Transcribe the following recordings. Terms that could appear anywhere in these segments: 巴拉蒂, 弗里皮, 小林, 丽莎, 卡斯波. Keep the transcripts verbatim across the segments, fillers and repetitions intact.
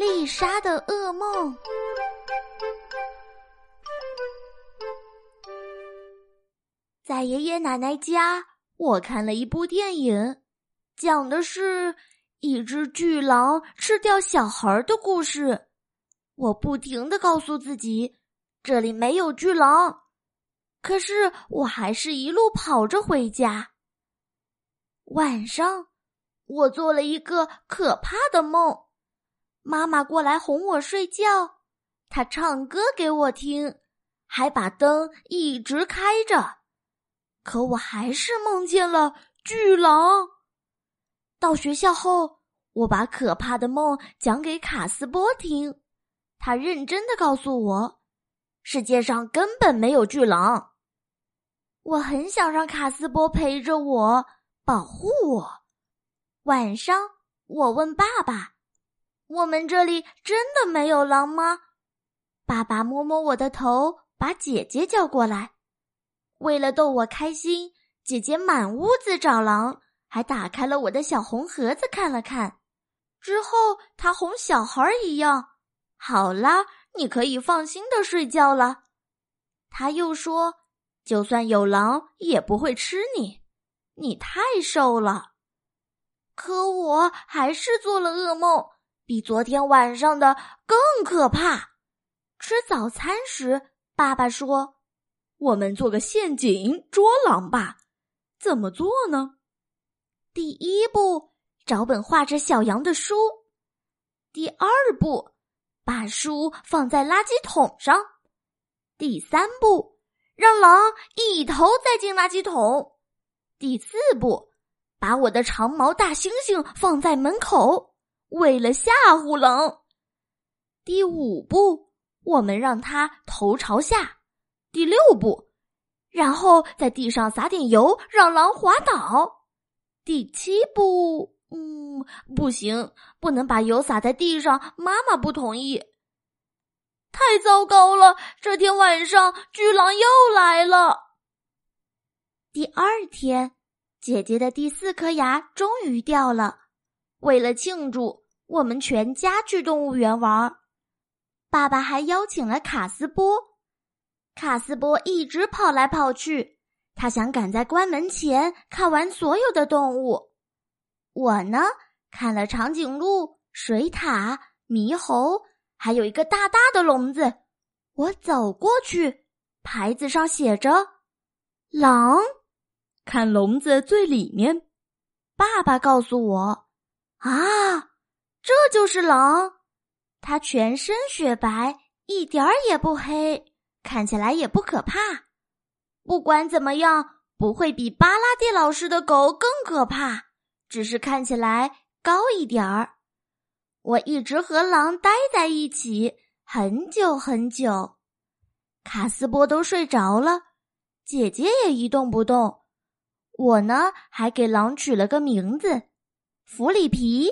丽莎的噩梦。在爷爷奶奶家，我看了一部电影，讲的是一只巨狼吃掉小孩的故事。我不停地告诉自己，这里没有巨狼，可是我还是一路跑着回家。晚上，我做了一个可怕的梦，妈妈过来哄我睡觉，她唱歌给我听，还把灯一直开着，可我还是梦见了巨狼。到学校后，我把可怕的梦讲给卡斯波听，他认真地告诉我，世界上根本没有巨狼。我很想让卡斯波陪着我，保护我。晚上，我问爸爸，我们这里真的没有狼吗？爸爸摸摸我的头，把姐姐叫过来。为了逗我开心，姐姐满屋子找狼，还打开了我的小红盒子看了看。之后她哄小孩一样，好啦，你可以放心的睡觉了。她又说，就算有狼也不会吃你，你太瘦了。可我还是做了噩梦，比昨天晚上的更可怕。吃早餐时，爸爸说，我们做个陷阱捉狼吧。怎么做呢？第一步，找本画着小羊的书。第二步，把书放在垃圾桶上。第三步，让狼一头栽进垃圾桶。第四步，把我的长毛大猩猩放在门口，为了吓唬狼。第五步，我们让它头朝下。第六步，然后在地上撒点油，让狼滑倒。第七步，嗯，不行，不能把油撒在地上，妈妈不同意。太糟糕了，这天晚上巨狼又来了。第二天，姐姐的第四颗牙终于掉了。为了庆祝，我们全家去动物园玩。爸爸还邀请了卡斯波。卡斯波一直跑来跑去，他想赶在关门前看完所有的动物。我呢，看了长颈鹿、水獭、猕猴，还有一个大大的笼子。我走过去，牌子上写着狼。看笼子最里面，爸爸告诉我，啊，这就是狼。它全身雪白，一点儿也不黑，看起来也不可怕。不管怎么样，不会比巴拉蒂老师的狗更可怕，只是看起来高一点儿。我一直和狼待在一起很久很久。卡斯波都睡着了，姐姐也一动不动。我呢，还给狼取了个名字，弗里皮。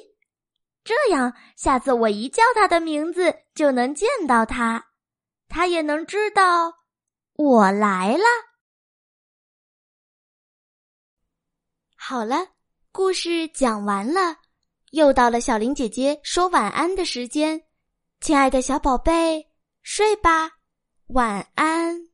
这样下次我一叫它的名字就能见到它。他也能知道我来了。好了，故事讲完了，又到了小林姐姐说晚安的时间。亲爱的小宝贝，睡吧，晚安。